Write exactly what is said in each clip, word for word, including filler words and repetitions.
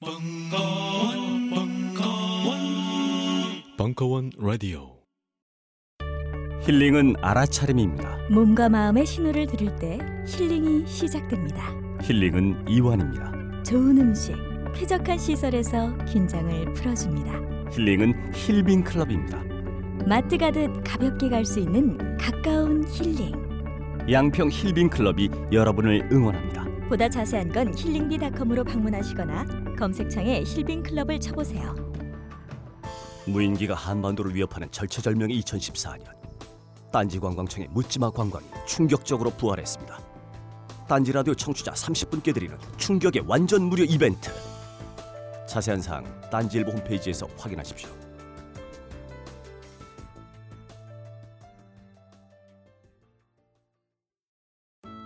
벙커원, 벙커원, 벙커원 라디오. 힐링은 알아차림입니다. 몸과 마음의 신호를 들을 때 힐링이 시작됩니다. 힐링은 이완입니다. 좋은 음식, 쾌적한 시설에서 긴장을 풀어줍니다. 힐링은 힐빈 클럽입니다. 마트 가듯 가볍게 갈 수 있는 가까운 힐링. 양평 힐빈 클럽이 여러분을 응원합니다. 보다 자세한 건 힐링비닷컴으로 방문하시거나 검색창에 힐빈클럽을 쳐보세요. 무인기가 한반도를 위협하는 절체절명의 이천십사 년, 딴지 관광청의 묻지마 관광이 충격적으로 부활했습니다. 딴지라디오 청취자 삼십 분께 드리는 충격의 완전 무료 이벤트. 자세한 사항 딴지일보 홈페이지에서 확인하십시오.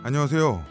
안녕하세요.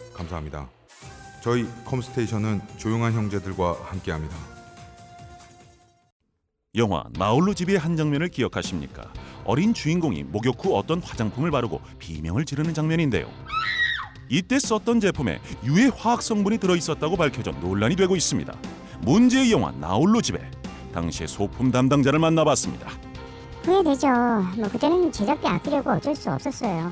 감사합니다. 저희 컴스테이션은 조용한 형제들과 함께합니다. 영화 나홀로 집의 한 장면을 기억하십니까? 어린 주인공이 목욕 후 어떤 화장품을 바르고 비명을 지르는 장면인데요. 이때 썼던 제품에 유해 화학 성분이 들어있었다고 밝혀져 논란이 되고 있습니다. 문제의 영화 나홀로 집에 당시의 소품 담당자를 만나봤습니다. 후회되죠. 뭐 그때는 제작비 아끼려고 어쩔 수 없었어요.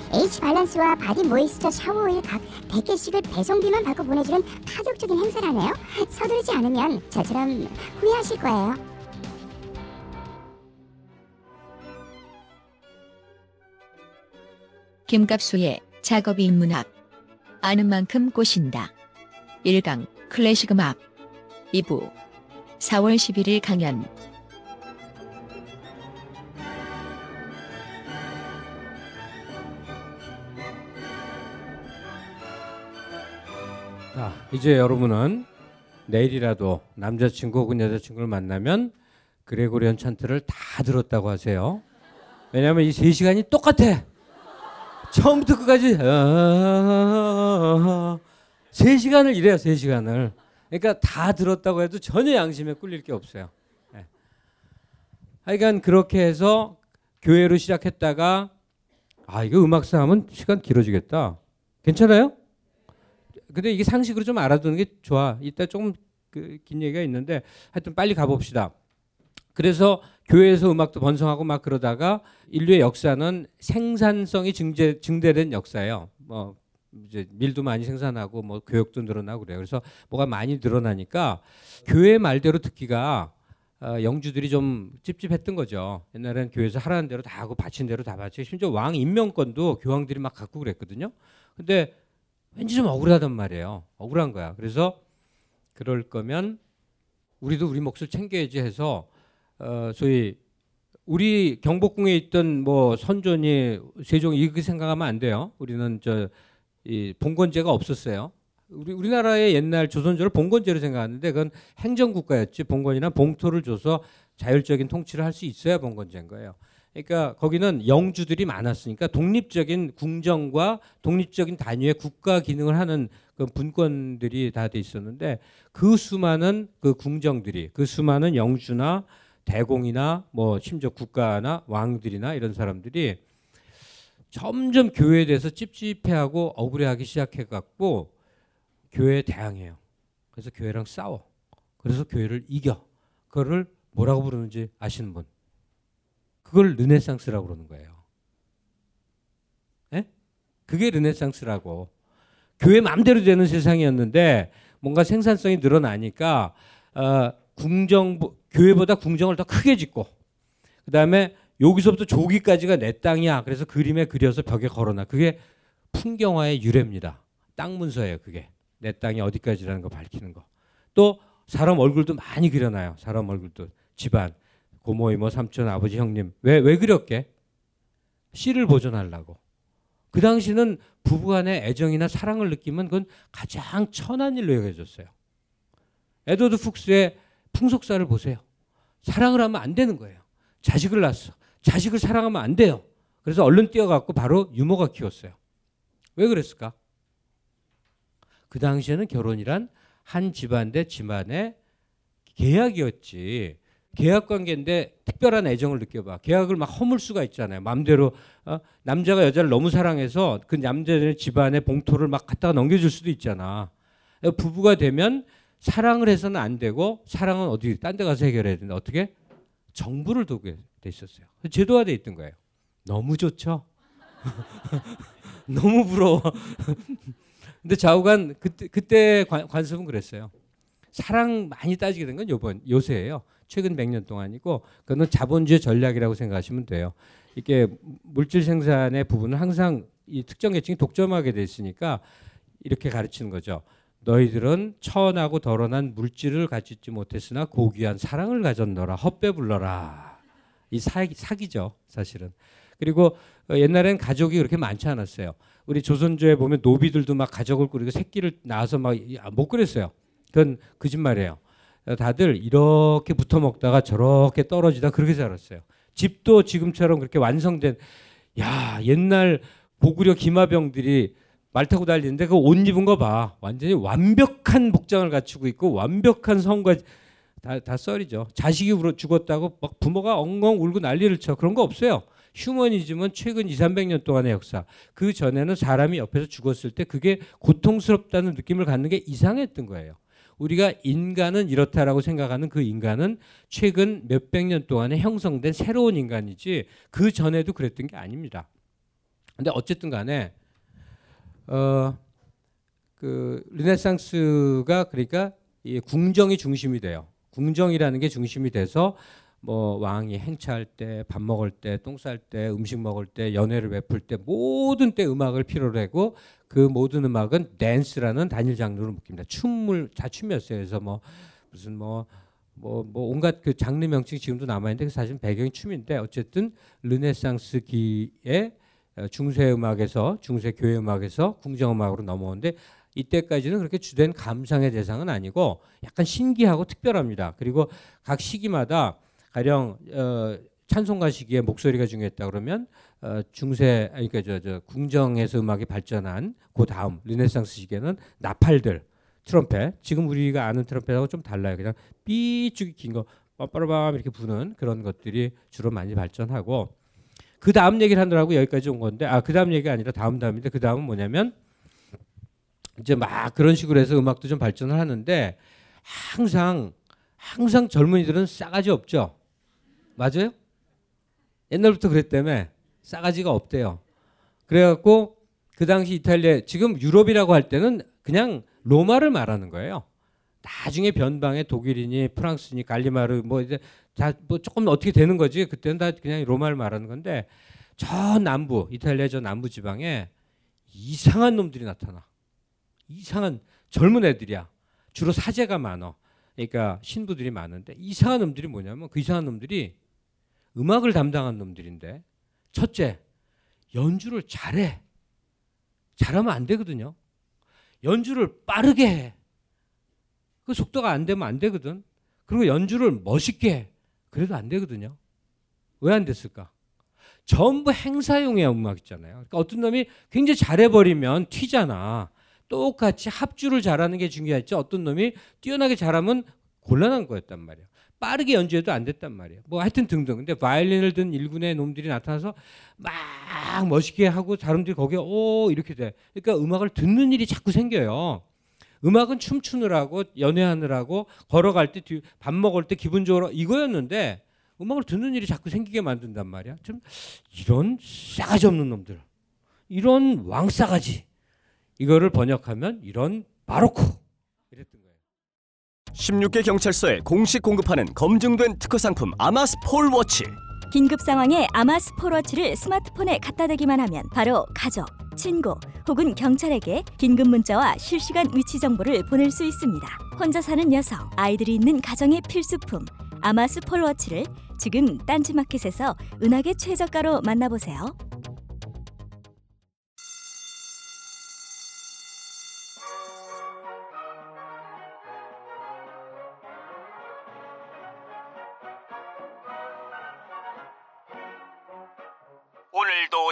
H발란스와 바디 모이스처 샤워오일 각 백 개씩을 배송비만 받고 보내주는 파격적인 행사라네요. 서두르지 않으면 저처럼 후회하실 거예요. 김갑수의 작업 인문학. 아는 만큼 꼬신다. 일 강 클래식 음악 이 부 사월 십일일 강연. 자, 이제 여러분은 내일이라도 남자친구 혹은 여자친구를 만나면 그레고리언 찬트를 다 들었다고 하세요. 왜냐하면 이 세 시간이 똑같아. 처음부터 끝까지 세 시간을 이래요. 세 시간을. 그러니까 다 들었다고 해도 전혀 양심에 꿀릴 게 없어요. 네. 하여간 그렇게 해서 교회로 시작했다가 아, 이거 음악사 하면 시간 길어지겠다. 괜찮아요? 근데 이게 상식으로 좀 알아두는 게 좋아. 이따 조금 그 긴 얘기가 있는데 하여튼 빨리 가봅시다. 그래서 교회에서 음악도 번성하고 막 그러다가 인류의 역사는 생산성이 증제, 증대된 역사예요. 뭐 이제 밀도 많이 생산하고 뭐 교역도 늘어나고 그래요. 그래서 뭐가 많이 늘어나니까 교회 말대로 듣기가 어, 영주들이 좀 찝찝했던 거죠. 옛날에는 교회에서 하라는 대로 다 하고 바친 대로 다 바치고 심지어 왕 임명권도 교황들이 막 갖고 그랬거든요. 근데 왠지 좀 억울하단 말이에요. 억울한 거야. 그래서 그럴 거면 우리도 우리 몫을 챙겨야지 해서 어, 소위 우리 경복궁에 있던 뭐 선조니 세종이 이렇게 생각하면 안 돼요. 우리는 저 이 봉건제가 없었어요. 우리 우리나라의 옛날 조선조를 봉건제로 생각하는데 그건 행정국가였지 봉건이나 봉토를 줘서 자율적인 통치를 할 수 있어야 봉건제인 거예요. 그러니까 거기는 영주들이 많았으니까 독립적인 궁정과 독립적인 단위의 국가 기능을 하는 그 분권들이 다 돼 있었는데 그 수많은 그 궁정들이 그 수많은 영주나 대공이나 뭐 심지어 국가나 왕들이나 이런 사람들이 점점 교회에 대해서 찝찝해하고 억울해하기 시작해갖고 교회에 대항해요. 그래서 교회랑 싸워. 그래서 교회를 이겨. 그거를 뭐라고 부르는지 아시는 분? 그걸 르네상스라고 그러는 거예요. 예? 그게 르네상스라고. 교회 마음대로 되는 세상이었는데 뭔가 생산성이 늘어나니까 어, 궁정 교회보다 궁정을 더 크게 짓고 그 다음에 여기서부터 조기까지가 내 땅이야. 그래서 그림에 그려서 벽에 걸어놔. 그게 풍경화의 유래입니다. 땅 문서예요. 그게 내 땅이 어디까지라는 거 밝히는 거. 또 사람 얼굴도 많이 그려놔요. 사람 얼굴도 집안 고모 이모 삼촌 아버지 형님 왜 왜 그렸게? 씨를 보존하려고. 그 당시는 부부간의 애정이나 사랑을 느끼면 그건 가장 천한 일로 여겨졌어요. 에드워드 푹스의 풍속사를 보세요. 사랑을 하면 안 되는 거예요. 자식을 낳았어. 자식을 사랑하면 안 돼요. 그래서 얼른 뛰어갖고 바로 유모가 키웠어요. 왜 그랬을까? 그 당시에는 결혼이란 한 집안 대 집안의 계약이었지. 계약 관계인데 특별한 애정을 느껴봐. 계약을 막 허물 수가 있잖아요. 마음대로 어? 남자가 여자를 너무 사랑해서 그 남자의 집안의 봉토를 막 갖다가 넘겨줄 수도 있잖아. 부부가 되면 사랑을 해서는 안 되고 사랑은 어디 딴 데 가서 해결해야 되는데 어떻게? 정부를 돕게 돼 있었어요. 제도화 돼 있던 거예요. 너무 좋죠? 너무 부러워. 근데 좌우간 그때, 그때 관, 관습은 그랬어요. 사랑 많이 따지게 된 건 요번 요새예요. 최근 백 년 동안이고 그건 자본주의 전략이라고 생각하시면 돼요. 이게 물질 생산의 부분은 항상 이 특정 계층이 독점하게 돼 있으니까 이렇게 가르치는 거죠. 너희들은 천하고 덜어난 물질을 가지지 못했으나 고귀한 사랑을 가졌노라. 헛배불러라. 이 사기, 사기죠 사실은. 그리고 옛날엔 가족이 그렇게 많지 않았어요. 우리 조선조에 보면 노비들도 막 가족을 꾸리고 새끼를 낳아서 막 못 그랬어요. 그건 거짓말이에요. 다들 이렇게 붙어 먹다가 저렇게 떨어지다 그렇게 살았어요. 집도 지금처럼 그렇게 완성된 야 옛날 고구려 기마병들이 말 타고 달리는데 그 옷 입은 거 봐. 완전히 완벽한 복장을 갖추고 있고 완벽한 성과 다, 다 썰이죠. 자식이 울어 죽었다고 막 부모가 엉엉 울고 난리를 쳐. 그런 거 없어요. 휴머니즘은 최근 이삼백 년 동안의 역사. 그 전에는 사람이 옆에서 죽었을 때 그게 고통스럽다는 느낌을 갖는 게 이상했던 거예요. 우리가 인간은 이렇다라고 생각하는 그 인간은 최근 몇백 년 동안에 형성된 새로운 인간이지 그 전에도 그랬던 게 아닙니다. 근데 어쨌든 간에 어, 그 르네상스가 그러니까 이 궁정이 중심이 돼요. 궁정이라는 게 중심이 돼서 뭐 왕이 행차할 때, 밥 먹을 때, 똥 쌀 때, 음식 먹을 때, 연애를 베풀 때 모든 때 음악을 필요로 하고 그 모든 음악은 댄스라는 단일 장르로 묶입니다. 춤을 다 춤이었어요. 그래서 뭐 무슨 뭐 뭐 뭐 온갖 그 장르 명칭이 지금도 남아 있는데 사실 배경이 춤인데 어쨌든 르네상스기의 중세 음악에서 중세 교회 음악에서 궁정 음악으로 넘어오는데 이때까지는 그렇게 주된 감상의 대상은 아니고 약간 신기하고 특별합니다. 그리고 각 시기마다 가령 어, 찬송가 시기에 목소리가 중요했다 그러면 어, 중세 그러니까 저, 저 궁정에서 음악이 발전한 그 다음 르네상스 시기에는 나팔들 트럼펫 지금 우리가 아는 트럼펫하고 좀 달라요. 그냥 삐죽이 긴 거 빠빠라밤 이렇게 부는 그런 것들이 주로 많이 발전하고 그 다음 얘기를 하느라고 여기까지 온 건데 아 그 다음 얘기가 아니라 다음 다음인데 그 다음은 뭐냐면 이제 막 그런 식으로 해서 음악도 좀 발전을 하는데 항상 항상 젊은이들은 싸가지 없죠. 맞아요? 옛날부터 그랬다며 싸가지가 없대요. 그래갖고 그 당시 이탈리아 지금 유럽이라고 할 때는 그냥 로마를 말하는 거예요. 나중에 변방에 독일이니 프랑스니 갈리마르 뭐 이제 다 뭐 조금 어떻게 되는 거지. 그때는 다 그냥 로마를 말하는 건데 저 남부 이탈리아 저 남부 지방에 이상한 놈들이 나타나. 이상한 젊은 애들이야. 주로 사제가 많아. 그러니까 신부들이 많은데 이상한 놈들이 뭐냐면 그 이상한 놈들이 음악을 담당한 놈들인데 첫째, 연주를 잘해. 잘하면 안 되거든요. 연주를 빠르게 해. 그 속도가 안 되면 안 되거든. 그리고 연주를 멋있게 해. 그래도 안 되거든요. 왜 안 됐을까? 전부 행사용의 음악 있잖아요. 그러니까 어떤 놈이 굉장히 잘해버리면 튀잖아. 똑같이 합주를 잘하는 게 중요했지 어떤 놈이 뛰어나게 잘하면 곤란한 거였단 말이야. 빠르게 연주해도 안 됐단 말이야. 뭐 하여튼 등등. 근데 바이올린을 든 일군의 놈들이 나타나서 막 멋있게 하고 사람들이 거기에 오 이렇게 돼. 그러니까 음악을 듣는 일이 자꾸 생겨요. 음악은 춤추느라고 연애하느라고 걸어갈 때 밥 먹을 때 기분 좋으라 이거였는데 음악을 듣는 일이 자꾸 생기게 만든단 말이야. 좀 이런 싸가지 없는 놈들. 이런 왕싸가지. 이거를 번역하면 이런 바로크. 이랬던 거예요. 십육 개 경찰서에 공식 공급하는 검증된 특허 상품 아마스 폴워치. 긴급 상황에 아마스 폴워치를 스마트폰에 갖다 대기만 하면 바로 가족, 친구 혹은 경찰에게 긴급 문자와 실시간 위치 정보를 보낼 수 있습니다. 혼자 사는 여성, 아이들이 있는 가정의 필수품 아마스 폴워치를 지금 딴지마켓에서 은하계 최저가로 만나보세요. 오늘도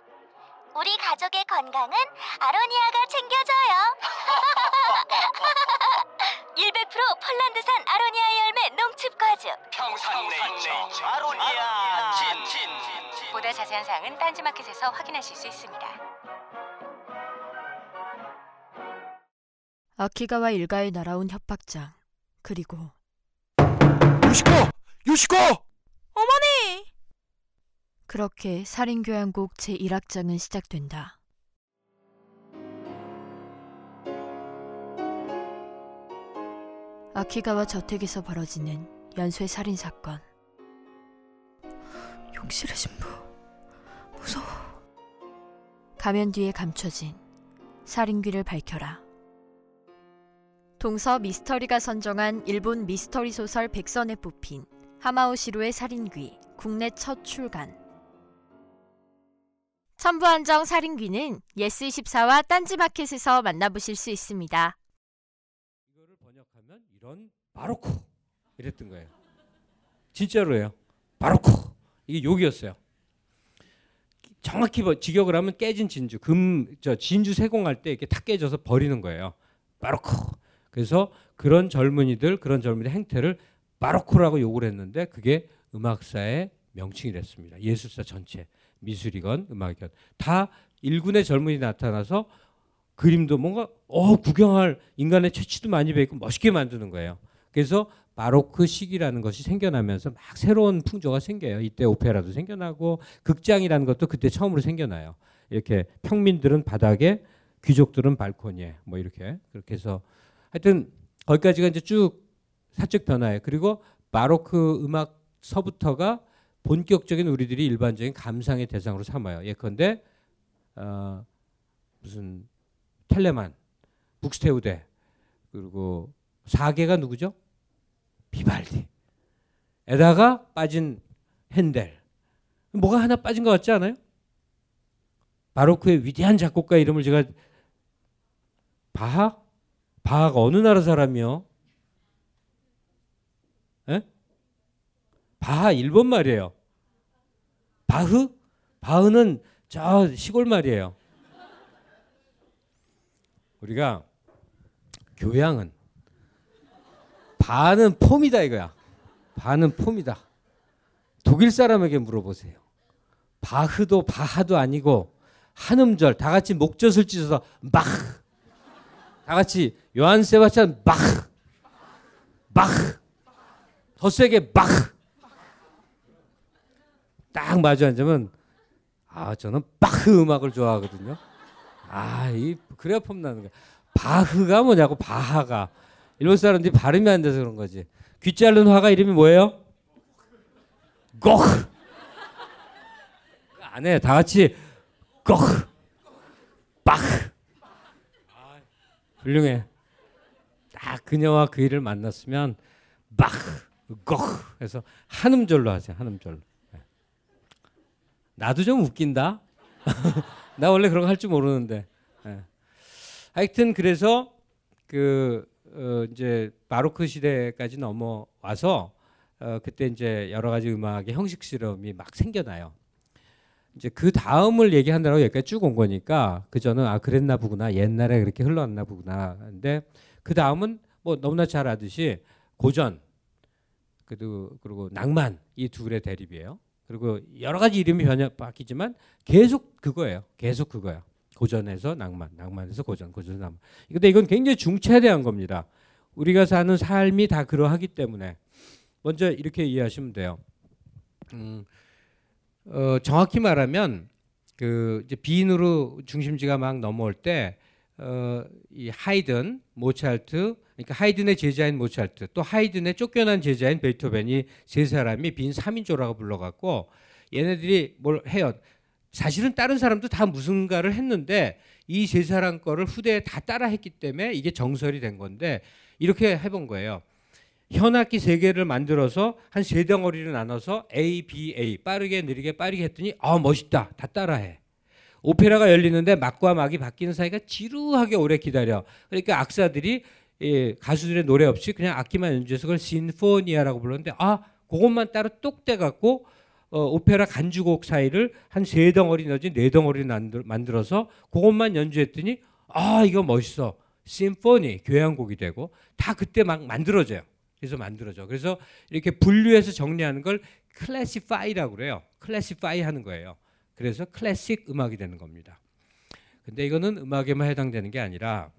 우리 가족의 건강은 아로니아가 챙겨줘요. 백 퍼센트 폴란드산 아로니아 열매 농축과즙 평산네이처 아로니아 진. 보다 자세한 사항은 딴지마켓에서 확인하실 수 있습니다. 아키가와 일가에 날아온 협박장. 그리고 유시코! 유시코! 어머니! 그렇게 살인교향곡 제일 악장은 시작된다. 아키가와 저택에서 벌어지는 연쇄 살인사건. 용실의 신부, 무서워. 가면 뒤에 감춰진 살인귀를 밝혀라. 동서 미스터리가 선정한 일본 미스터리 소설 백선에 뽑힌 하마오시로의 살인귀 국내 첫 출간. 천부한정 살인귀는 예스이십사와 딴지마켓에서 만나보실 수 있습니다. 이거를 번역하면 이런 바로크 이랬던 거예요. 진짜로예요. 바로크. 이게 욕이었어요. 정확히 직역을 하면 깨진 진주. 금, 저 진주 세공할 때 이렇게 탁 깨져서 버리는 거예요. 바로크. 그래서 그런 젊은이들, 그런 젊은이들 행태를 바로크라고 욕을 했는데 그게 음악사의 명칭이 됐습니다. 예술사 전체. 미술이건 음악이건 다 일군의 젊은이 나타나서 그림도 뭔가 어 구경할 인간의 채취도 많이 배고 멋있게 만드는 거예요. 그래서 바로크 시기라는 것이 생겨나면서 막 새로운 풍조가 생겨요. 이때 오페라도 생겨나고 극장이라는 것도 그때 처음으로 생겨나요. 이렇게 평민들은 바닥에 귀족들은 발코니에 뭐 이렇게 그렇게 해서 하여튼 거기까지가 이제 쭉 사적 변화예요. 그리고 바로크 음악서부터가 본격적인 우리들이 일반적인 감상의 대상으로 삼아요. 예컨대 어, 무슨 텔레만, 북스테우대 그리고 사 개가 누구죠? 비발디. 에다가 빠진 헨델. 뭐가 하나 빠진 것 같지 않아요? 바로크의 위대한 작곡가 이름을 제가 바하? 바하가 어느 나라 사람이요? 에? 바하 일본 말이에요. 바흐? 바흐는 저 시골 말이에요. 우리가 교양은 바는 폼이다 이거야. 바는 폼이다. 독일 사람에게 물어보세요. 바흐도 바하도 아니고 한 음절 다 같이 목젖을 찢어서 막 다 같이 요한 세바스찬 막 막 더 세게 막 딱 마주 앉으면 아, 저는 바흐 음악을 좋아하거든요. 아, 이 그래야 폼나는 거야. 바흐가 뭐냐고, 바하가. 일본 사람들이 발음이 안 돼서 그런 거지. 귀 자른 화가 이름이 뭐예요? 고흐. 안 해. 다 같이 고흐. 바흐. 아, 훌륭해. 딱 그녀와 그 일을 만났으면 바흐, 고흐 해서 한 음절로 하세요. 한 음절로. 나도 좀 웃긴다. 나 원래 그런 거 할 줄 모르는데. 예. 하여튼 그래서 그 어 이제 바로크 시대까지 넘어와서 어 그때 이제 여러 가지 음악의 형식 실험이 막 생겨나요. 이제 그 다음을 얘기한다고 여기까지 쭉 온 거니까 그 전은 아 그랬나 보구나, 옛날에 그렇게 흘러왔나 보구나. 근데 그 다음은 뭐 너무나 잘 아듯이 고전, 그리고 그리고 낭만, 이 둘의 대립이에요. 그리고 여러 가지 이름이 변화 바뀌지만 계속 그거예요. 계속 그거야. 고전에서 낭만, 낭만에서 고전, 고전에서 낭만. 근데 이건 굉장히 중차대한 겁니다. 우리가 사는 삶이 다 그러하기 때문에. 먼저 이렇게 이해하시면 돼요. 음, 어, 정확히 말하면 그 이제 비인으로 중심지가 막 넘어올 때 어, 이 하이든, 모차르트, 그러니까 하이든의 제자인 모차르트, 또 하이든의 쫓겨난 제자인 베토벤이 세 사람이 빈 삼인조라고 불러갖고 얘네들이 뭘 해요. 사실은 다른 사람도 다 무슨가를 했는데 이 세 사람 거를 후대에 다 따라했기 때문에 이게 정설이 된 건데 이렇게 해본 거예요. 현악기 세 개를 만들어서 한 세 덩어리를 나눠서 A, B, A 빠르게 느리게 빠르게 했더니 아 멋있다, 다 따라해. 오페라가 열리는데 막과 막이 바뀌는 사이가 지루하게 오래 기다려. 그러니까 악사들이 예, 가수들의 노래 없이 그냥 악기만 연주해서 그걸 신포니아라고 불렀는데 아 그것만 따로 똑 떼갖고 어, 오페라 간주곡 사이를 한 세 덩어리 내지 네 덩어리 만들어서 그것만 연주했더니 아 이거 멋있어. 심포니 교향곡이 되고 다 그때 막 만들어져요. 그래서 만들어져. 그래서 이렇게 분류해서 정리하는 걸 클래시파이라고 그래요. 클래시파이 하는 거예요. 그래서 클래식 음악이 되는 겁니다. 근데 이거는 음악에만 해당되는 게 아니라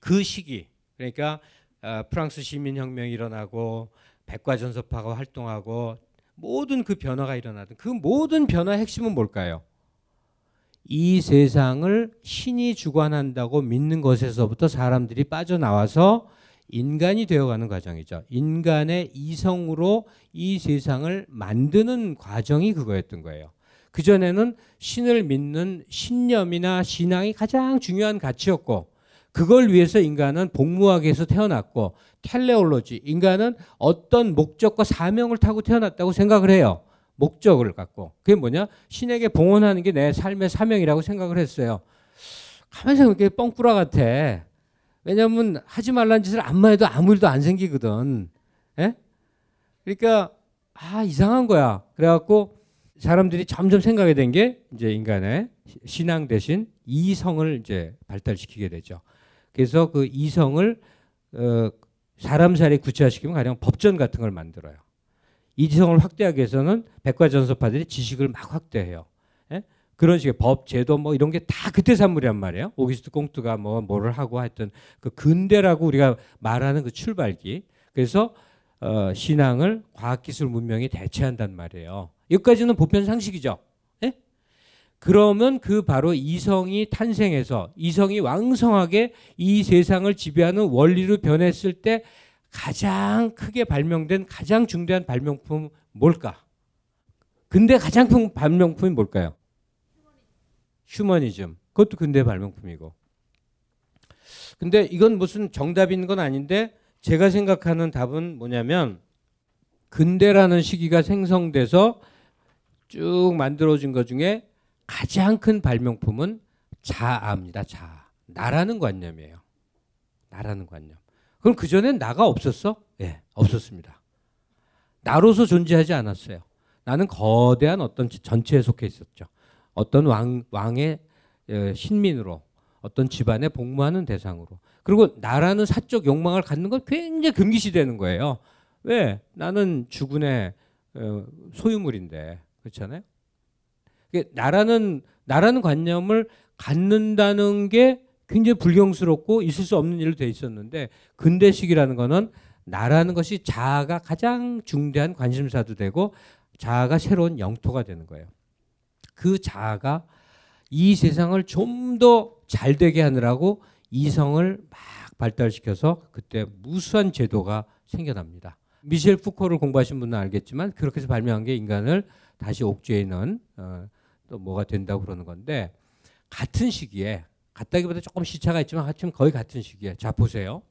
그 시기, 그러니까 어, 프랑스 시민혁명이 일어나고 백과전섭파가 활동하고 모든 그 변화가 일어나던 그 모든 변화의 핵심은 뭘까요? 이 세상을 신이 주관한다고 믿는 것에서부터 사람들이 빠져나와서 인간이 되어가는 과정이죠. 인간의 이성으로 이 세상을 만드는 과정이 그거였던 거예요. 그전에는 신을 믿는 신념이나 신앙이 가장 중요한 가치였고 그걸 위해서 인간은 복무학에서 태어났고 텔레올로지, 인간은 어떤 목적과 사명을 타고 태어났다고 생각을 해요. 목적을 갖고. 그게 뭐냐? 신에게 봉헌하는 게 내 삶의 사명이라고 생각을 했어요. 가만히 생각해, 뻥꾸라 같아. 왜냐하면 하지 말란 짓을 안만 해도 아무 일도 안 생기거든. 예? 그러니까 아 이상한 거야. 그래갖고 사람들이 점점 생각이 된 게 이제 인간의 신앙 대신 이성을 이제 발달시키게 되죠. 그래서 그 이성을 어, 사람 살이 구체화시키면 가령 법전 같은 걸 만들어요. 이성을 확대하기 위해서는 백과전서파들이 지식을 막 확대해요. 예? 그런 식의 법, 제도 뭐 이런 게 다 그때 산물이란 말이에요. 오기스트 콩트가 뭐 뭐를 하고 하여튼 그 근대라고 우리가 말하는 그 출발기. 그래서 어, 신앙을 과학기술 문명이 대체한단 말이에요. 여기까지는 보편 상식이죠. 예? 그러면 그 바로 이성이 탄생해서 이성이 왕성하게 이 세상을 지배하는 원리로 변했을 때 가장 크게 발명된 가장 중대한 발명품 뭘까? 근대 가장 큰 발명품이 뭘까요? 휴머니즘. 그것도 근대 발명품이고. 근데 이건 무슨 정답인 건 아닌데 제가 생각하는 답은 뭐냐면 근대라는 시기가 생성돼서 쭉 만들어진 것 중에 가장 큰 발명품은 자아입니다. 자아. 나라는 관념이에요. 나라는 관념. 그럼 그전엔 나가 없었어? 예, 없었습니다. 나로서 존재하지 않았어요. 나는 거대한 어떤 전체에 속해 있었죠. 어떤 왕, 왕의 신민으로, 어떤 집안에 복무하는 대상으로. 그리고 나라는 사적 욕망을 갖는 건 굉장히 금기시되는 거예요. 왜? 나는 주군의 소유물인데. 그렇잖아요? 나라는, 나라는 관념을 갖는다는 게 굉장히 불경스럽고 있을 수 없는 일로 돼 있었는데 근대식이라는 거는 나라는 것이 자아가 가장 중대한 관심사도 되고 자아가 새로운 영토가 되는 거예요. 그 자아가 이 세상을 좀 더 잘 되게 하느라고 이성을 막 발달시켜서 그때 무수한 제도가 생겨납니다. 미셸 푸코를 공부하신 분은 알겠지만 그렇게 해서 발명한 게 인간을 다시 옥죄에 넣은 어, 또 뭐가 된다고 그러는 건데, 같은 시기에 같다기보다 조금 시차가 있지만 하여튼 거의 같은 시기에, 자 보세요.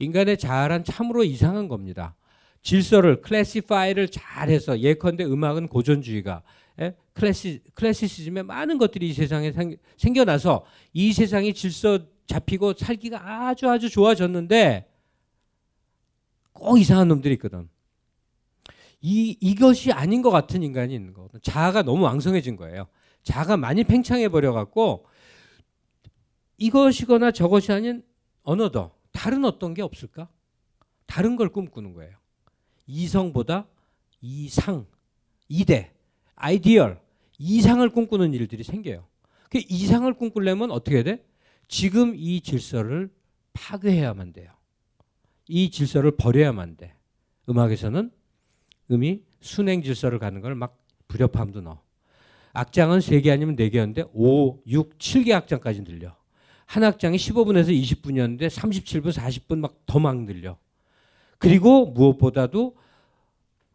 인간의 자아란 참으로 이상한 겁니다. 질서를 클래시파이를 잘해서, 예컨대 음악은 고전주의가 예? 클래시, 클래시시즘의 많은 것들이 이 세상에 생, 생겨나서 이 세상이 질서 잡히고 살기가 아주 아주 좋아졌는데 꼭 이상한 놈들이 있거든. 이, 이것이 아닌 것 같은 인간이 있는 거거든. 자아가 너무 왕성해진 거예요. 자아가 많이 팽창해버려갖고 이것이거나 저것이 아닌 어너더 다른 어떤 게 없을까? 다른 걸 꿈꾸는 거예요. 이성보다 이상, 이대, 아이디얼, 이상을 꿈꾸는 일들이 생겨요. 그 이상을 꿈꾸려면 어떻게 해야 돼? 지금 이 질서를 파괴해야만 돼요. 이 질서를 버려야만 돼. 음악에서는 음이 순행 질서를 가는 걸 막 불협화음도 넣어. 악장은 세 개 아니면 네 개였는데 오, 육, 칠 개 악장까지 늘려. 한 악장이 십오 분에서 이십 분이었는데 삼십칠 분, 사십 분 막 더 막 늘려. 그리고 무엇보다도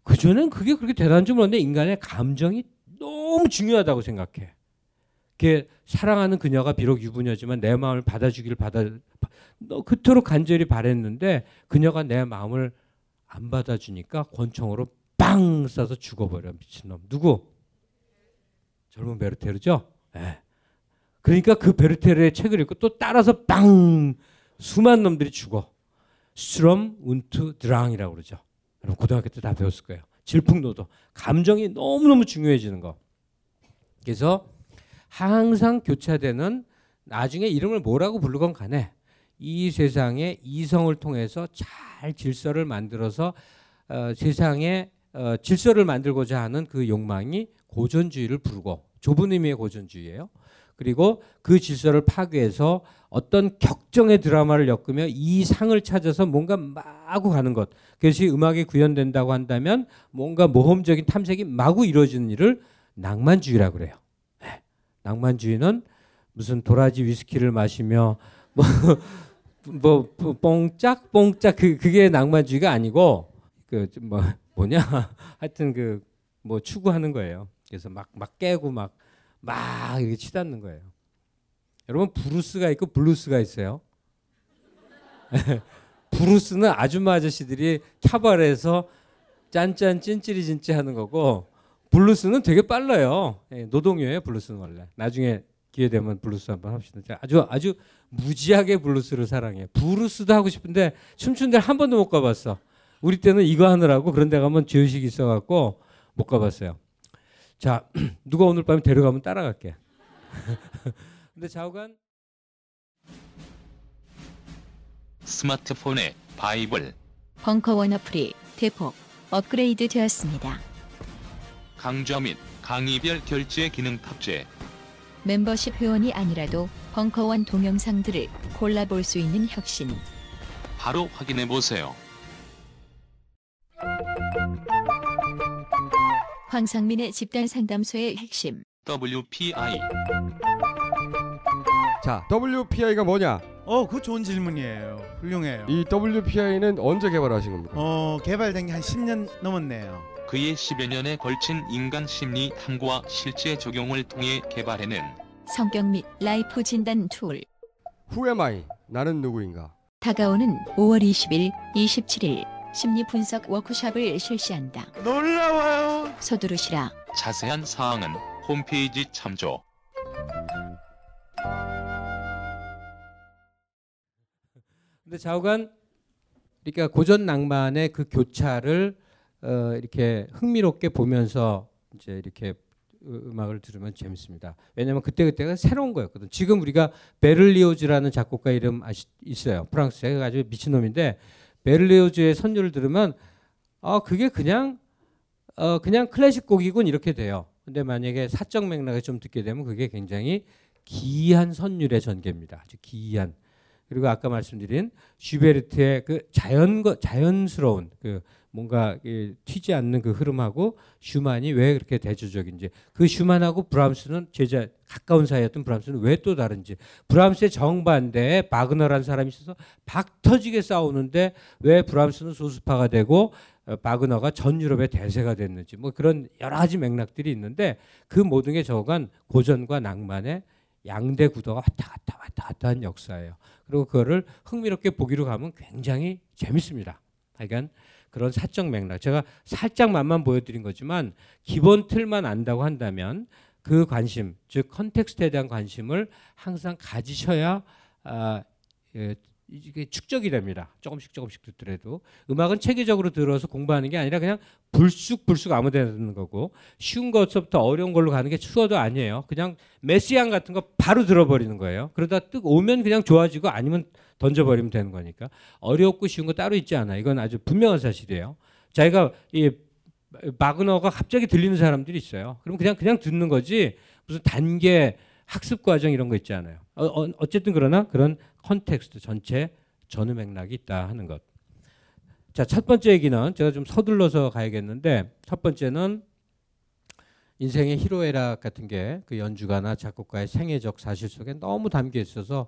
그전엔 그게 그렇게 대단한 줄 몰랐는데 인간의 감정이 너무 중요하다고 생각해. 그게 사랑하는 그녀가 비록 유부녀지만 내 마음을 받아주길 받아 너 그토록 간절히 바랬는데 그녀가 내 마음을 안 받아주니까 권총으로 빵 쏴서 죽어버려. 미친놈. 누구? 젊은 베르테르죠? 네. 그러니까 그 베르테르의 책을 읽고 또 따라서 빵 수많은 놈들이 죽어. 스트럼 운트 드랑이라고 그러죠. 여러분 고등학교 때 다 배웠을 거예요. 질풍노도. 감정이 너무너무 중요해지는 거. 그래서 항상 교차되는, 나중에 이름을 뭐라고 부르건 간에 이 세상에 이성을 통해서 잘 질서를 만들어서 어, 세상에 어, 질서를 만들고자 하는 그 욕망이 고전주의를 부르고, 좁은 의미의 고전주의예요. 그리고 그 질서를 파괴해서 어떤 격정의 드라마를 엮으며 이 상을 찾아서 뭔가 마구 가는 것. 그것이 음악이 구현된다고 한다면 뭔가 모험적인 탐색이 마구 이루어지는 일을 낭만주의라고 그래요. 네. 낭만주의는 무슨 도라지 위스키를 마시며 뭐, 뭐 뽕짝 뽕짝 그, 그게 낭만주의가 아니고 그 뭐 뭐냐 하여튼 그 뭐 추구하는 거예요. 그래서 막 막 깨고 막 막 이렇게 치닫는 거예요. 여러분 브루스가 있고 블루스가 있어요. 브루스는 아줌마 아저씨들이 카바레에서 짠짠 찐찌리 찐찌 하는 거고, 블루스는 되게 빨라요. 노동요예요 블루스는 원래. 나중에 기회 되면 블루스 한번 합시다. 아주 아주 무지하게 블루스를 사랑해. 브루스도 하고 싶은데 춤추는 데를 한 번도 못 가봤어. 우리 때는 이거 하느라고 그런 데 가면 죄의식이 있어갖고 못 가봤어요. 자, 누가 오늘 밤에 데려가면 따라갈게. 근데 좌우간 스마트폰의 바이블 벙커원 어플이 대폭 업그레이드 되었습니다. 강좌 및 강의별 결제 기능 탑재. 멤버십 회원이 아니라도 벙커원 동영상들을 골라볼 수 있는 혁신. 바로 확인해보세요. 황상민의 집단 상담소의 핵심 더블유피아이. 자, 더블유피아이가 뭐냐? 어, 그거 좋은 질문이에요. 훌륭해요. 이 더블유피아이는 언제 개발하신 겁니까? 어, 개발된 게 한 십 년 넘었네요. 그의 십여 년에 걸친 인간 심리 탐구와 실제 적용을 통해 개발해낸 성격 및 라이프 진단 툴. Who am I? 나는 누구인가? 다가오는 오월 이십일, 이십칠일 심리 분석 워크숍을 실시한다. 놀라워요. 서두르시라. 자세한 사항은 홈페이지 참조. 근데 좌우간 그러니까 고전 낭만의 그 교차를 어, 이렇게 흥미롭게 보면서 이제 이렇게 음악을 들으면 재밌습니다. 왜냐하면 그때 그때가 새로운 거였거든. 지금 우리가 베를리오즈라는 작곡가 이름 아시, 있어요. 프랑스에 아주 미친놈인데. 베를리오즈의 선율을 들으면 어, 그게 그냥 어, 그냥 클래식 곡이군 이렇게 돼요. 근데 만약에 사적 맥락에 좀 듣게 되면 그게 굉장히 기이한 선율의 전개입니다. 아주 기이한. 그리고 아까 말씀드린 슈베르트의 그 자연 자연스러운 그 뭔가 튀지 않는 그 흐름하고 슈만이 왜 그렇게 대조적인지, 그 슈만하고 브람스는 제자 가까운 사이였던 브람스는 왜 또 다른지, 브람스의 정반대에 바그너라는 사람이 있어서 박 터지게 싸우는데 왜 브람스는 소수파가 되고 바그너가 전 유럽의 대세가 됐는지, 뭐 그런 여러 가지 맥락들이 있는데 그 모든 게 저간 고전과 낭만의 양대 구도가 왔다 갔다 왔다 갔다 한 역사예요. 그리고 그거를 흥미롭게 보기로 가면 굉장히 재밌습니다. 하여간 그런 사적 맥락, 제가 살짝만만 보여드린 거지만 기본 틀만 안다고 한다면 그 관심, 즉 컨텍스트에 대한 관심을 항상 가지셔야 아, 예, 이게 축적이 됩니다. 조금씩 조금씩 듣더라도 음악은 체계적으로 들어서 공부하는 게 아니라 그냥 불쑥불쑥 아무데나 듣는 거고, 쉬운 것부터 어려운 걸로 가는 게 추어도 아니에요. 그냥 메시안 같은 거 바로 들어버리는 거예요. 그러다 뜨고 오면 그냥 좋아지고 아니면 던져버리면 되는 거니까 어렵고 쉬운 거 따로 있지 않아. 이건 아주 분명한 사실이에요. 자기가 이 바그너가 갑자기 들리는 사람들이 있어요. 그럼 그냥 그냥 듣는 거지 무슨 단계 학습 과정 이런 거 있지 않아요. 어, 어, 어쨌든 그러나 그런 컨텍스트 전체 전후 맥락이 있다 하는 것. 자, 첫 번째 얘기는 제가 좀 서둘러서 가야겠는데, 첫 번째는 인생의 희로애락 같은 게 그 연주가나 작곡가의 생애적 사실 속에 너무 담겨 있어서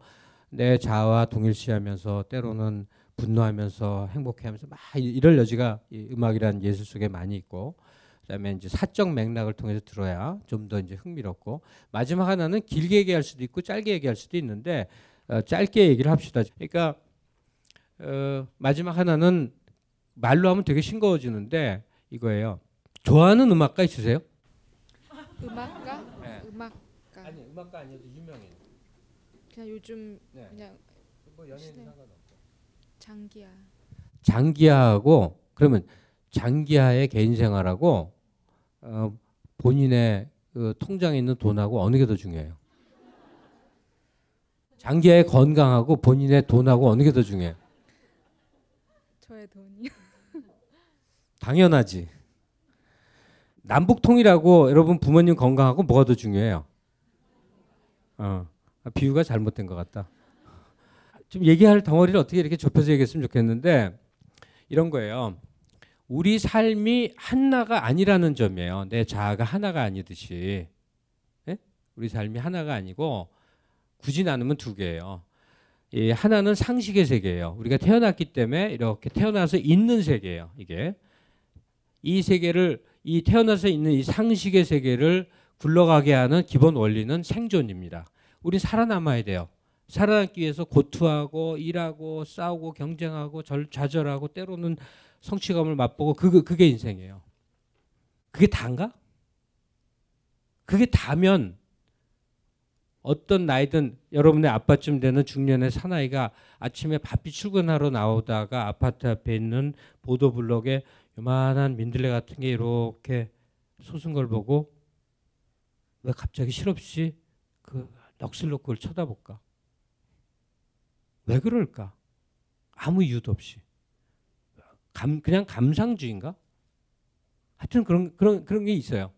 내 자아와 동일시하면서 때로는 분노하면서 행복해하면서 막 이럴 여지가 이 음악이라는 예술 속에 많이 있고, 그다음에 이제 사적 맥락을 통해서 들어야 좀 더 이제 흥미롭고, 마지막 하나는 길게 얘기할 수도 있고 짧게 얘기할 수도 있는데 어, 짧게 얘기를 합시다. 그러니까 어, 마지막 하나는 말로 하면 되게 싱거워지는데 이거예요. 좋아하는 음악가 있으세요? 음악가? 네. 음악가. 아니 음악가 아니어도 유명인. 그냥 요즘 네. 그냥 뭐 연예인 상관없고. 장기하. 장기하하고 그러면 장기하의 개인 생활하고 어, 본인의 그 통장에 있는 돈하고 어느 게 더 중요해요? 장기하의 건강하고 본인의 돈하고 어느 게 더 중요해요? 저의 돈이요. 당연하지. 남북통일하고 여러분 부모님 건강하고 뭐가 더 중요해요? 어, 비유가 잘못된 것 같다. 좀 얘기할 덩어리를 어떻게 이렇게 좁혀서 얘기했으면 좋겠는데 이런 거예요. 우리 삶이 하나가 아니라는 점이에요. 내 자아가 하나가 아니듯이. 예? 우리 삶이 하나가 아니고 굳이 나누면 두 개예요. 이 하나는 상식의 세계예요. 우리가 태어났기 때문에 이렇게 태어나서 있는 세계예요. 이게 이 세계를 이 태어나서 있는 이 상식의 세계를 굴러가게 하는 기본 원리는 생존입니다. 우린 살아남아야 돼요. 살아남기 위해서 고투하고 일하고 싸우고 경쟁하고 절, 좌절하고 때로는 성취감을 맛보고 그게, 그게 인생이에요. 그게 다인가? 그게 다면 어떤 나이든 여러분의 아빠쯤 되는 중년의 사나이가 아침에 바삐 출근하러 나오다가 아파트 앞에 있는 보도블록에 요만한 민들레 같은 게 이렇게 솟은 걸 보고 왜 갑자기 실없이 그 넋을놓고 그걸 쳐다볼까? 왜 그럴까? 아무 이유도 없이. 감, 그냥 감상주의인가? 하여튼 그런, 그런, 그런 게 있어요.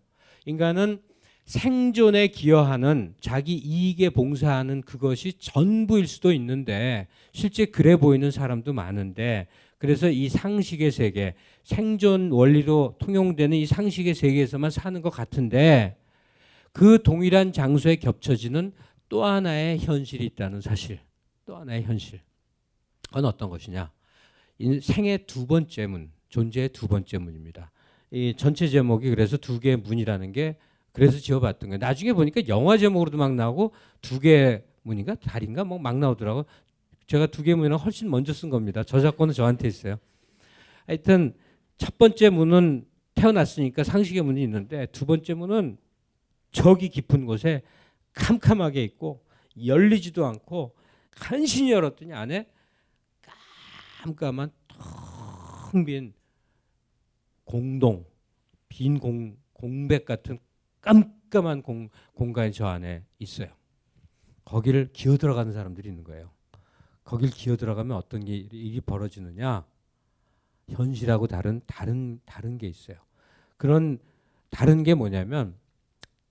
인간은 생존에 기여하는 자기 이익에 봉사하는 그것이 전부일 수도 있는데 실제 그래 보이는 사람도 많은데, 그래서 이 상식의 세계, 생존 원리로 통용되는 이 상식의 세계에서만 사는 것 같은데 그 동일한 장소에 겹쳐지는 또 하나의 현실이 있다는 사실. 또 하나의 현실. 그건 어떤 것이냐? 생의 두 번째 문, 존재의 두 번째 문입니다. 이 전체 제목이 그래서 두 개의 문이라는 게 그래서 지어봤던 거예요. 나중에 보니까 영화 제목으로도 막 나오고 두 개의 문인가 달인가 뭐 막 나오더라고요. 제가 두 개의 문이랑 훨씬 먼저 쓴 겁니다. 저작권은 저한테 있어요. 하여튼 첫 번째 문은 태어났으니까 상식의 문이 있는데 두 번째 문은 저기 깊은 곳에 캄캄하게 있고 열리지도 않고 간신히 열었더니 안에 깜깜한 텅 빈 공동, 빈 공, 공백 같은 깜깜한 공, 공간이 저 안에 있어요. 거기를 기어들어가는 사람들이 있는 거예요. 거길 기어들어가면 어떤 일이 벌어지느냐. 현실하고 다른 다른 다른 게 있어요. 그런 다른 게 뭐냐면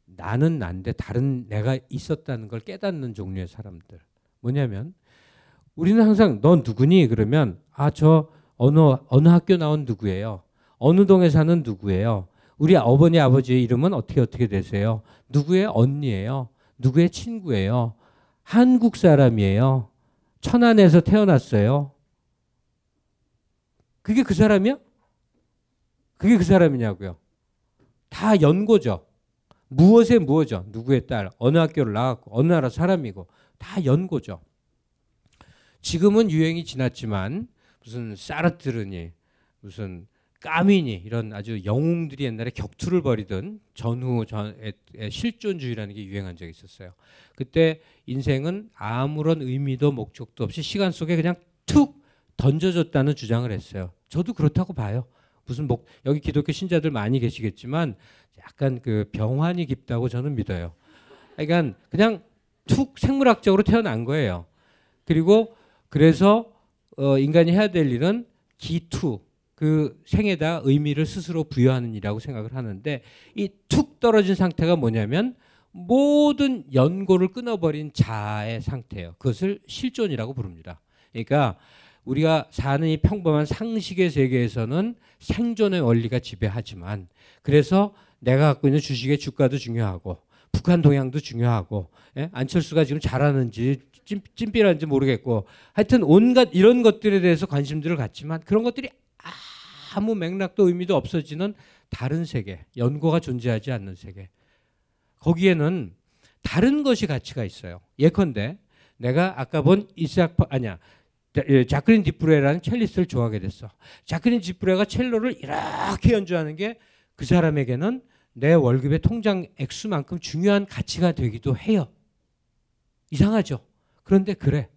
나는 난데 다른 내가 있었다는 걸 깨닫는 종류의 사람들. 뭐냐면 우리는 항상 넌 누구니? 그러면 아, 저 어느 어느 학교 나온 누구예요. 어느 동에 사는 누구예요. 우리 어머니 아버지의 이름은 어떻게 어떻게 되세요. 누구의 언니예요. 누구의 친구예요. 한국 사람이에요. 천안에서 태어났어요. 그게 그 사람이야? 그게 그 사람이냐고요. 다 연고죠. 무엇에 무엇이죠. 누구의 딸, 어느 학교를 나왔고 어느 나라 사람이고 다 연고죠. 지금은 유행이 지났지만 무슨 사르트르니 무슨 까미니 이런 아주 영웅들이 옛날에 격투를 벌이던 전후의 실존주의라는 게 유행한 적이 있었어요. 그때 인생은 아무런 의미도 목적도 없이 시간 속에 그냥 툭 던져졌다는 주장을 했어요. 저도 그렇다고 봐요. 무슨 목, 여기 기독교 신자들 많이 계시겠지만 약간 그 병환이 깊다고 저는 믿어요. 그러니까 그냥 툭 생물학적으로 태어난 거예요. 그리고 그래서 어, 인간이 해야 될 일은 기투, 그 생에다 의미를 스스로 부여하는 일이라고 생각을 하는데 이 툭 떨어진 상태가 뭐냐면 모든 연고를 끊어버린 자아의 상태예요. 그것을 실존이라고 부릅니다. 그러니까 우리가 사는 이 평범한 상식의 세계에서는 생존의 원리가 지배하지만 그래서 내가 갖고 있는 주식의 주가도 중요하고 북한 동향도 중요하고 예? 안철수가 지금 잘하는지 찐, 찐삐라는지 모르겠고 하여튼 온갖 이런 것들에 대해서 관심들을 갖지만 그런 것들이 아무 맥락도 의미도 없어지는 다른 세계, 연고가 존재하지 않는 세계. 거기에는 다른 것이 가치가 있어요. 예컨대 내가 아까 본 이삭 아니야. 자크린 디프레라는 첼리스트를 좋아하게 됐어. 자크린 디프레가 첼로를 이렇게 연주하는 게 그 사람에게는 내 월급의 통장 액수만큼 중요한 가치가 되기도 해요. 이상하죠? 그런데 그래.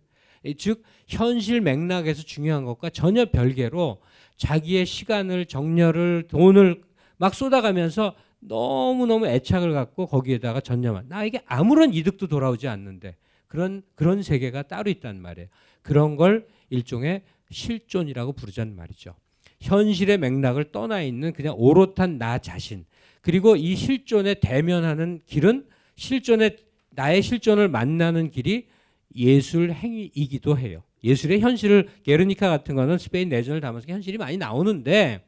즉 현실 맥락에서 중요한 것과 전혀 별개로 자기의 시간을, 정열을, 돈을 막 쏟아가면서 너무너무 애착을 갖고 거기에다가 전념한 나에게 아무런 이득도 돌아오지 않는데 그런 그런 세계가 따로 있단 말이에요. 그런 걸 일종의 실존이라고 부르자는 말이죠. 현실의 맥락을 떠나 있는 그냥 오롯한 나 자신. 그리고 이 실존에 대면하는 길은 실존의 나의 실존을 만나는 길이 예술 행위이기도 해요. 예술의 현실을 게르니카 같은 거는 스페인 내전을 담아서 현실이 많이 나오는데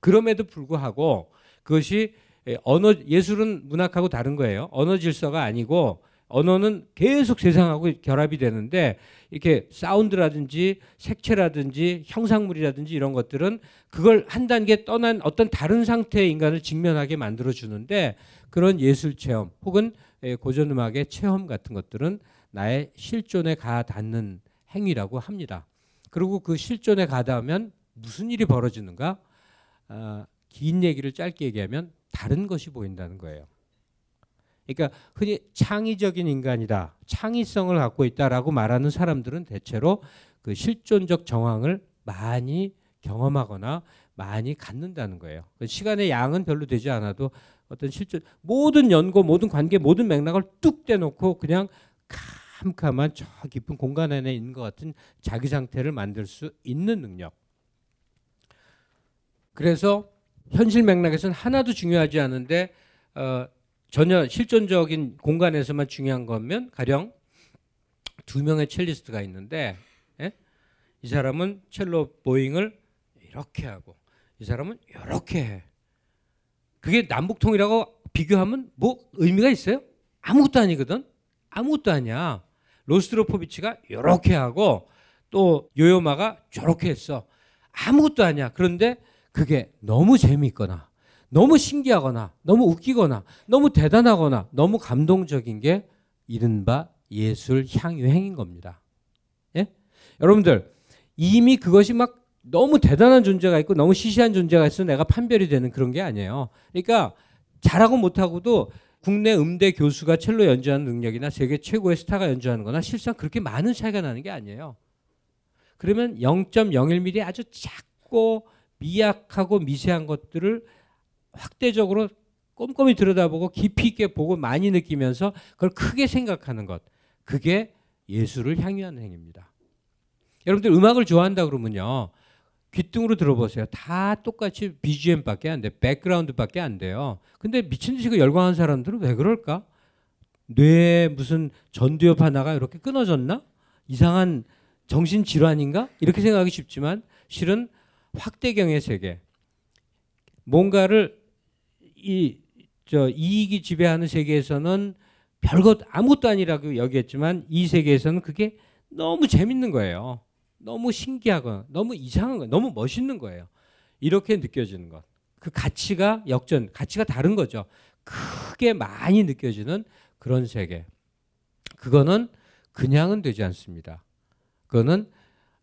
그럼에도 불구하고 그것이 언어 예술은 문학하고 다른 거예요. 언어 질서가 아니고 언어는 계속 세상하고 결합이 되는데 이렇게 사운드라든지 색채라든지 형상물이라든지 이런 것들은 그걸 한 단계 떠난 어떤 다른 상태의 인간을 직면하게 만들어주는데 그런 예술 체험 혹은 고전음악의 체험 같은 것들은 나의 실존에 가 닿는 행위라고 합니다. 그리고 그 실존에 가 닿으면 무슨 일이 벌어지는가? 어, 긴 얘기를 짧게 얘기하면 다른 것이 보인다는 거예요. 그러니까 흔히 창의적인 인간이다, 창의성을 갖고 있다라고 말하는 사람들은 대체로 그 실존적 정황을 많이 경험하거나 많이 갖는다는 거예요. 시간의 양은 별로 되지 않아도 어떤 실존, 모든 연고, 모든 관계, 모든 맥락을 뚝 떼놓고 그냥 캄캄한 저 깊은 공간 안에 있는 것 같은 자기 상태를 만들 수 있는 능력. 그래서 현실 맥락에서는 하나도 중요하지 않은데 어, 전혀 실존적인 공간에서만 중요한 거면 가령 두 명의 첼리스트가 있는데 예? 이 사람은 첼로 보잉을 이렇게 하고 이 사람은 이렇게 해. 그게 남북통이라고 비교하면 뭐 의미가 있어요? 아무것도 아니거든. 아무것도 아니야. 로스트로포비치가 이렇게 하고 또 요요마가 저렇게 했어. 아무것도 아니야. 그런데 그게 너무 재미있거나 너무 신기하거나 너무 웃기거나 너무 대단하거나 너무 감동적인 게 이른바 예술 향유행인 겁니다. 예? 여러분들 이미 그것이 막 너무 대단한 존재가 있고 너무 시시한 존재가 있어서 내가 판별이 되는 그런 게 아니에요. 그러니까 잘하고 못하고도 국내 음대 교수가 첼로 연주하는 능력이나 세계 최고의 스타가 연주하는 거나 실상 그렇게 많은 차이가 나는 게 아니에요. 그러면 영 점 영일 밀리미터 아주 작고 미약하고 미세한 것들을 확대적으로 꼼꼼히 들여다보고 깊이 있게 보고 많이 느끼면서 그걸 크게 생각하는 것. 그게 예술을 향유하는 행위입니다. 여러분들 음악을 좋아한다 그러면요. 귀등으로 들어보세요. 다 똑같이 비지엠밖에 안 돼. 백그라운드밖에 안 돼요. 근데 미친 듯이 그 열광한 사람들은 왜 그럴까? 뇌에 무슨 전두엽 하나가 이렇게 끊어졌나? 이상한 정신질환인가? 이렇게 생각하기 쉽지만 실은 확대경의 세계, 뭔가를 이, 저 이익이 지배하는 세계에서는 별것 아무것도 아니라고 여기했지만 이 세계에서는 그게 너무 재밌는 거예요. 너무 신기하고 너무 이상한 거예요. 너무 멋있는 거예요. 이렇게 느껴지는 것. 그 가치가 역전, 가치가 다른 거죠. 크게 많이 느껴지는 그런 세계. 그거는 그냥은 되지 않습니다. 그거는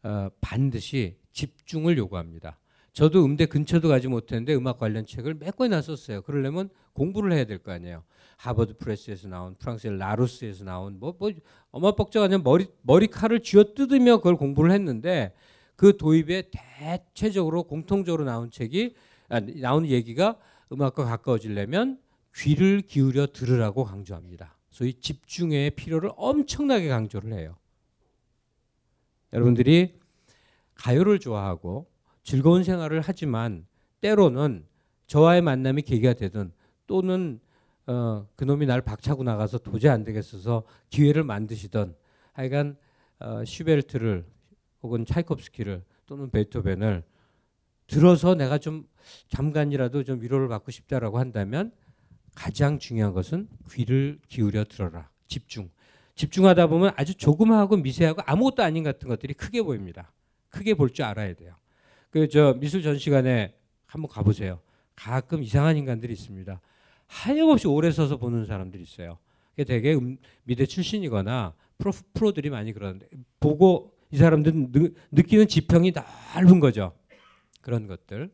어, 반드시 집중을 요구합니다. 저도 음대 근처도 가지 못했는데 음악 관련 책을 몇 권이나 썼어요. 그러려면 공부를 해야 될 거 아니에요. 하버드 프레스에서 나온, 프랑스의 라루스에서 나온 뭐, 뭐 어마뻑자가 그냥 머리, 머리칼을 쥐어뜯으며 그걸 공부를 했는데 그 도입에 대체적으로 공통적으로 나온 책이 아, 나온 얘기가 음악과 가까워지려면 귀를 기울여 들으라고 강조합니다. 소위 집중의 필요를 엄청나게 강조를 해요. 여러분들이 가요를 좋아하고 즐거운 생활을 하지만 때로는 저와의 만남이 계기가 되든 또는 어, 그놈이 날 박차고 나가서 도저히 안 되겠어서 기회를 만드시던 하여간 어, 슈베르트를 혹은 차이콥스키를 또는 베토벤을 들어서 내가 좀 잠깐이라도 좀 위로를 받고 싶다라고 한다면 가장 중요한 것은 귀를 기울여 들어라. 집중. 집중하다 보면 아주 조그마하고 미세하고 아무것도 아닌 같은 것들이 크게 보입니다. 크게 볼 줄 알아야 돼요. 그 저 미술 전시관에 한번 가보세요. 가끔 이상한 인간들이 있습니다. 하염없이 오래 서서 보는 사람들이 있어요. 그게 되게 음, 미대 출신이거나 프로, 프로들이 많이 그러는데 보고 이 사람들은 느, 느끼는 지평이 넓은 거죠. 그런 것들.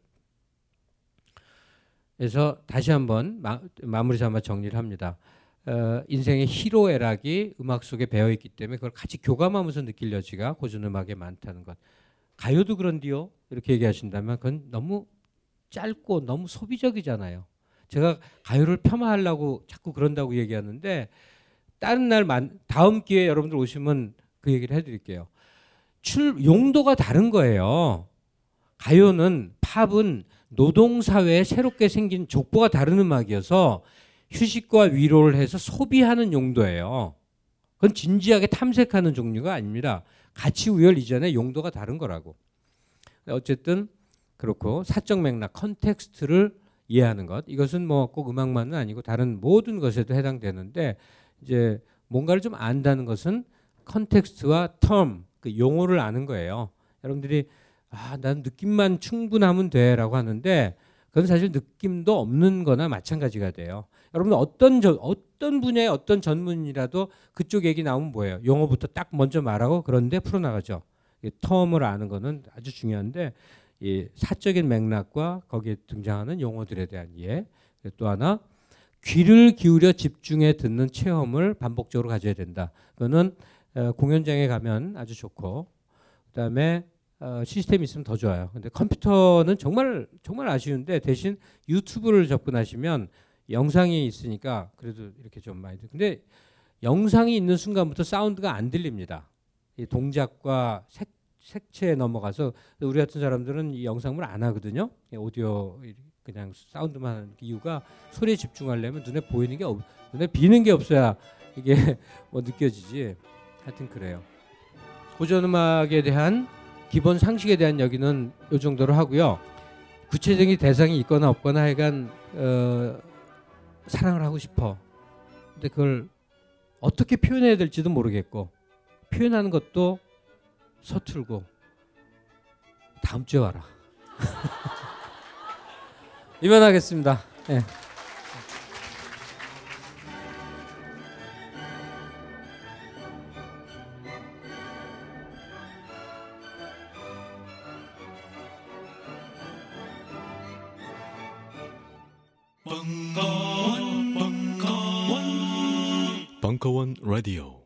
그래서 다시 한번 마, 마무리 삼아 정리를 합니다. 어, 인생의 희로애락이 음악 속에 배어있기 때문에 그걸 같이 교감하면서 느낄 여지가 고전음악에 많다는 것. 가요도 그런디요? 이렇게 얘기하신다면 그건 너무 짧고 너무 소비적이잖아요. 제가 가요를 폄하하려고 자꾸 그런다고 얘기하는데 다른 날 만, 다음 기회에 여러분들 오시면 그 얘기를 해드릴게요. 출, 용도가 다른 거예요. 가요는 팝은 노동사회에 새롭게 생긴 족보가 다른 음악이어서 휴식과 위로를 해서 소비하는 용도예요. 그건 진지하게 탐색하는 종류가 아닙니다. 가치 우열 이전에 용도가 다른 거라고. 어쨌든 그렇고 사적 맥락, 컨텍스트를 이해하는 것. 이것은 뭐 꼭 음악만은 아니고 다른 모든 것에도 해당되는데 이제 뭔가를 좀 안다는 것은 컨텍스트와 텀, 그 용어를 아는 거예요. 여러분들이 아, 난 느낌만 충분하면 돼라고 하는데 그건 사실 느낌도 없는 거나 마찬가지가 돼요. 여러분 어떤 저, 어떤 분야의 어떤 전문이라도 그쪽 얘기 나오면 뭐예요? 용어부터 딱 먼저 말하고 그런데 풀어나가죠. 이 텀을 아는 거는 아주 중요한데 이 사적인 맥락과 거기에 등장하는 용어들에 대한 이해. 또 하나 귀를 기울여 집중해 듣는 체험을 반복적으로 가져야 된다. 그거는 어, 공연장에 가면 아주 좋고 그다음에 어, 시스템이 있으면 더 좋아요. 근데 컴퓨터는 정말 정말 아쉬운데 대신 유튜브를 접근하시면 영상이 있으니까 그래도 이렇게 좀 많이 들. 근데 영상이 있는 순간부터 사운드가 안 들립니다. 이 동작과 색, 색채에 넘어가서 우리 같은 사람들은 이 영상을 안 하거든요. 오디오 그냥 사운드만 하는 이유가 소리에 집중하려면 눈에 보이는 게 없, 눈에 비는 게 없어야 이게 뭐 느껴지지. 하여튼 그래요. 고전음악에 대한 기본 상식에 대한 여기는 이 정도로 하고요. 구체적인 대상이 있거나 없거나 하여간 어, 사랑을 하고 싶어. 근데 그걸 어떻게 표현해야 될지도 모르겠고 표현하는 것도 서툴고 다음 주에 와라. 이만 하겠습니다. 네. 벙커원 라디오